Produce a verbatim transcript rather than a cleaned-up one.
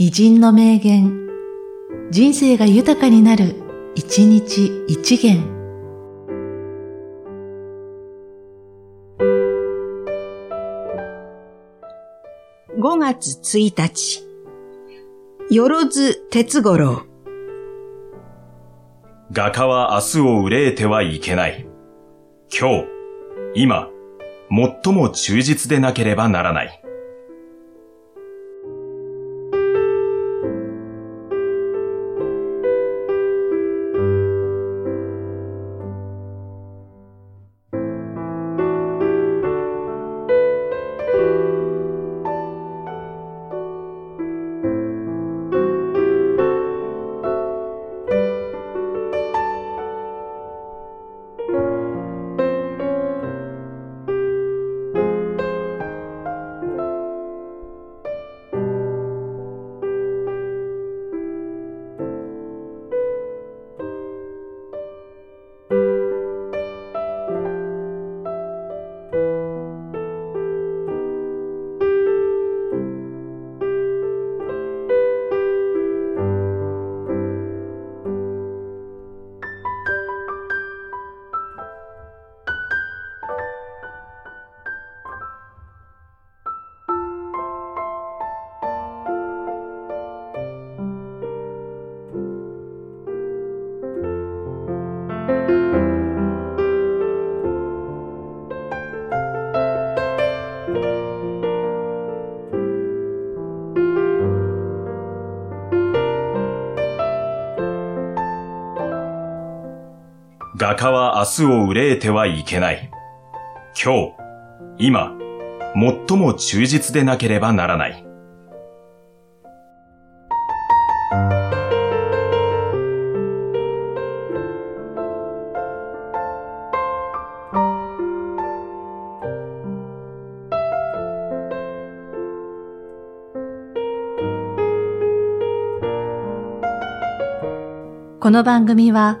偉人の名言、人生が豊かになる、一日一元。ごがつついたち、よろず哲五郎。画家は明日を憂えてはいけない。今日、今、最も忠実でなければならない。画家は明日を憂えてはいけない。今日、今、最も忠実でなければならない。この番組は、